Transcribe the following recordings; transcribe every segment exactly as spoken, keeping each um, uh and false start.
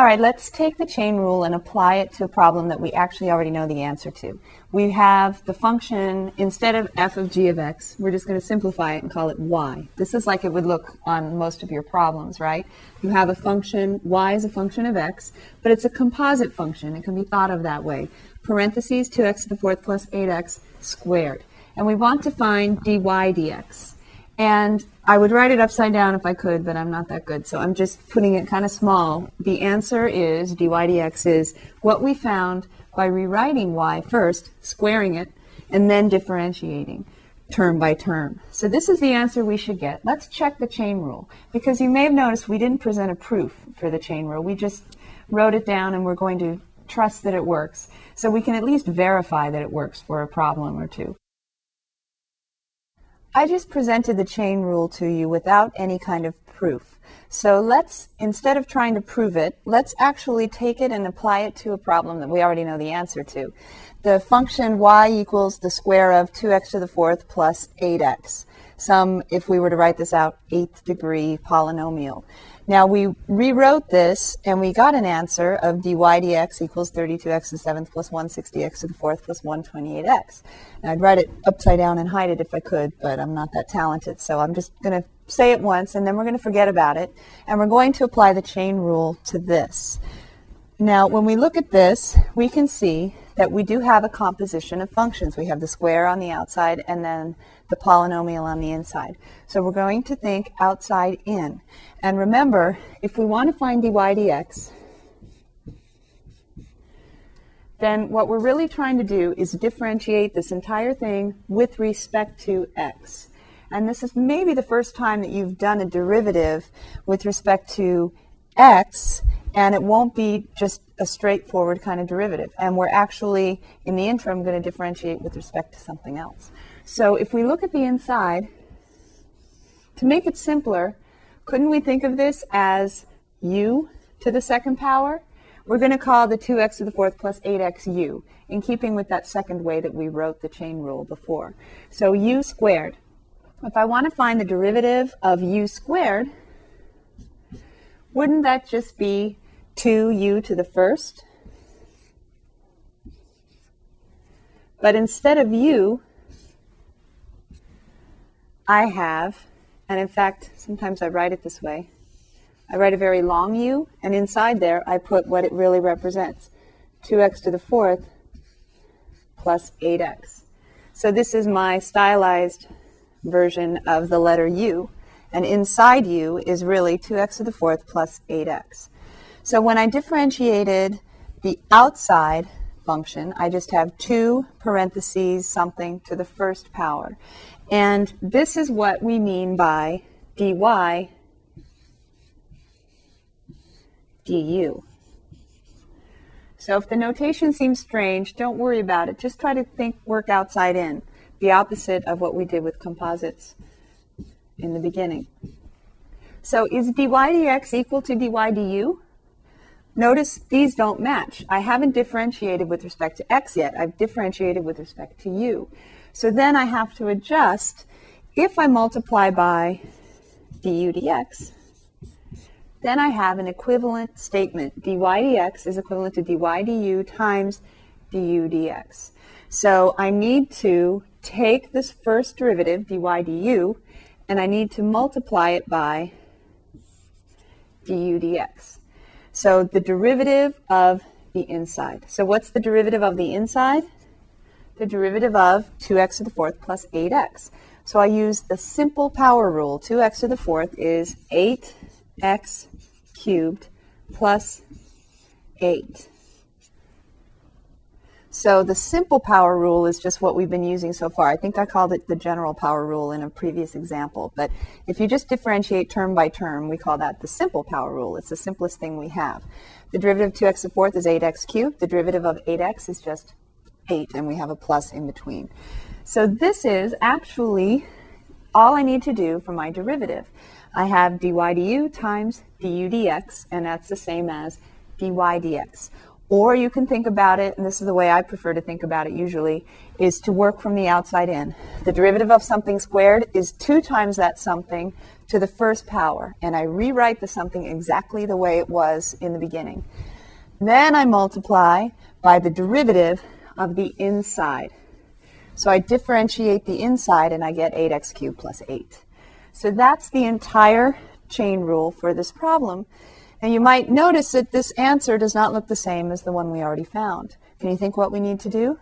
All right, let's take the chain rule and apply it to a problem that we actually already know the answer to. We have the function, instead of f of g of x, we're just going to simplify it and call it y. This is like it would look on most of your problems, right? You have a function, y is a function of x, but it's a composite function. It can be thought of that way. Parentheses, two x to the fourth plus eight x squared. And we want to find dy dx. And I would write it upside down if I could, but I'm not that good, so I'm just putting it kind of small. The answer is, dy dx is what we found by rewriting y first, squaring it, and then differentiating term by term. So this is the answer we should get. Let's check the chain rule, because you may have noticed we didn't present a proof for the chain rule. We just wrote it down, and we're going to trust that it works. So we can at least verify that it works for a problem or two. I just presented the chain rule to you without any kind of proof. So let's, instead of trying to prove it, let's actually take it and apply it to a problem that we already know the answer to. The function y equals the square of two x to the fourth plus eight x. Some, if we were to write this out, eighth degree polynomial. Now we rewrote this and we got an answer of dy dx equals thirty-two x to the seventh plus one hundred sixty x to the fourth plus one hundred twenty-eight x. Now, I'd write it upside down and hide it if I could, but I'm not that talented, so I'm just going to say it once and then we're going to forget about it, and we're going to apply the chain rule to this. Now when we look at this, we can see that we do have a composition of functions. We have the square on the outside and then the polynomial on the inside. So we're going to think outside in. And remember, if we want to find dy dx, then what we're really trying to do is differentiate this entire thing with respect to x. And this is maybe the first time that you've done a derivative with respect to x, and it won't be just a straightforward kind of derivative. And we're actually, in the interim, going to differentiate with respect to something else. So if we look at the inside, to make it simpler, couldn't we think of this as u to the second power? We're going to call the two x to the fourth plus eight x u, in keeping with that second way that we wrote the chain rule before. So u squared. If I want to find the derivative of u squared, wouldn't that just be two u to the first? But instead of u, I have, and in fact, sometimes I write it this way. I write a very long u, and inside there, I put what it really represents, two x to the fourth plus eight x. So this is my stylized version of the letter u. And inside u is really two x to the fourth plus eight x. So when I differentiated the outside function, I just have two parentheses something to the first power. And this is what we mean by dy du. So if the notation seems strange, don't worry about it. Just try to think, work outside in, the opposite of what we did with composites in the beginning. So is dy dx equal to dy du? Notice these don't match. I haven't differentiated with respect to x yet. I've differentiated with respect to u. So then I have to adjust. If I multiply by du dx, then I have an equivalent statement. Dy dx is equivalent to dy du times du dx. So I need to take this first derivative, dy du, and I need to multiply it by du dx. So the derivative of the inside. So what's the derivative of the inside? The derivative of two x to the fourth plus eight x. So I use the simple power rule. two x to the fourth is eight x cubed plus eight. So the simple power rule is just what we've been using so far. I think I called it the general power rule in a previous example. But if you just differentiate term by term, we call that the simple power rule. It's the simplest thing we have. The derivative of two x to the fourth is eight x cubed. The derivative of eight x is just eight, and we have a plus in between. So this is actually all I need to do for my derivative. I have dy du times du dx, and that's the same as dy dx. Or you can think about it, and this is the way I prefer to think about it usually, is to work from the outside in. The derivative of something squared is two times that something to the first power, and I rewrite the something exactly the way it was in the beginning. Then I multiply by the derivative of the inside. So I differentiate the inside, and I get eight x cubed plus eight. So that's the entire chain rule for this problem. And you might notice that this answer does not look the same as the one we already found. Can you think what we need to do?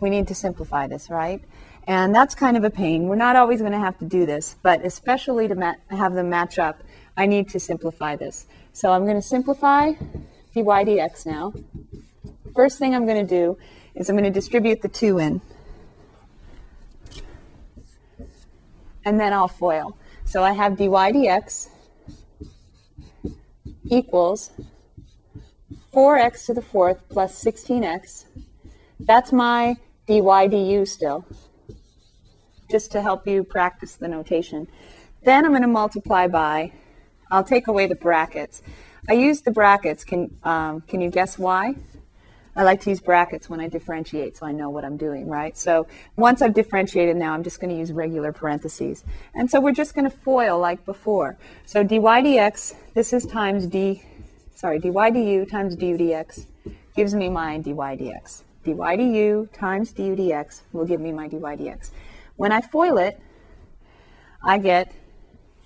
We need to simplify this, right? And that's kind of a pain. We're not always going to have to do this, but especially to ma- have them match up, I need to simplify this. So I'm going to simplify dy dx now. First thing I'm going to do is I'm going to distribute the two in. And then I'll FOIL. So I have dy dx equals four x to the fourth plus sixteen x. That's my dy du still, just to help you practice the notation. Then I'm going to multiply by, I'll take away the brackets. I use the brackets. Can, um, can you guess why? I like to use brackets when I differentiate so I know what I'm doing, right? So once I've differentiated now, I'm just going to use regular parentheses. And so we're just going to FOIL like before. So dy dx, this is times d, sorry, dy du times du dx gives me my dy dx. Dy du times du dx will give me my dy dx. When I FOIL it, I get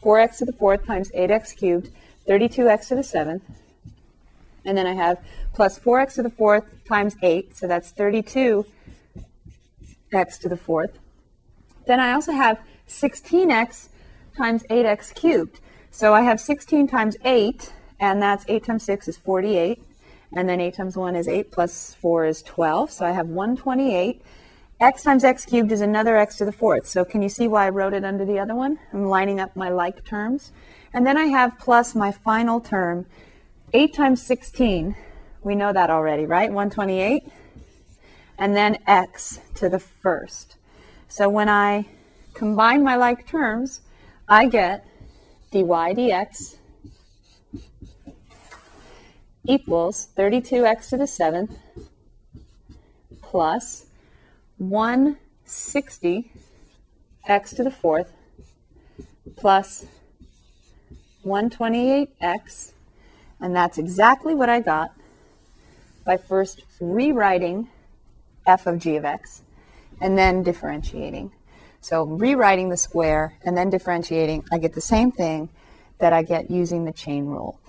four x to the fourth times eight x cubed, thirty-two x to the seventh. And then I have plus four x to the fourth times eight, so that's thirty-two x to the fourth. Then I also have sixteen x times eight x cubed. So I have sixteen times eight, and that's eight times six is forty-eight, and then eight times one is eight, plus four is twelve, so I have one hundred twenty-eight. X times x cubed is another x to the fourth, so can you see why I wrote it under the other one? I'm lining up my like terms. And then I have plus my final term, eight times sixteen, we know that already, right? one hundred twenty-eight, and then x to the first. So when I combine my like terms, I get dy dx equals thirty-two x to the seventh plus one hundred sixty x to the fourth plus one hundred twenty-eight x. And that's exactly what I got by first rewriting f of g of x and then differentiating. So rewriting the square and then differentiating, I get the same thing that I get using the chain rule.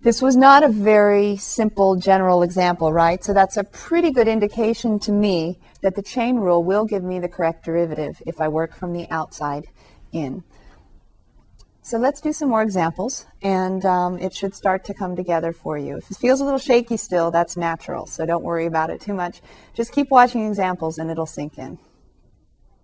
This was not a very simple general example, right? So that's a pretty good indication to me that the chain rule will give me the correct derivative if I work from the outside in. So let's do some more examples, and um, it should start to come together for you. If it feels a little shaky still, that's natural, so don't worry about it too much. Just keep watching examples, and it'll sink in.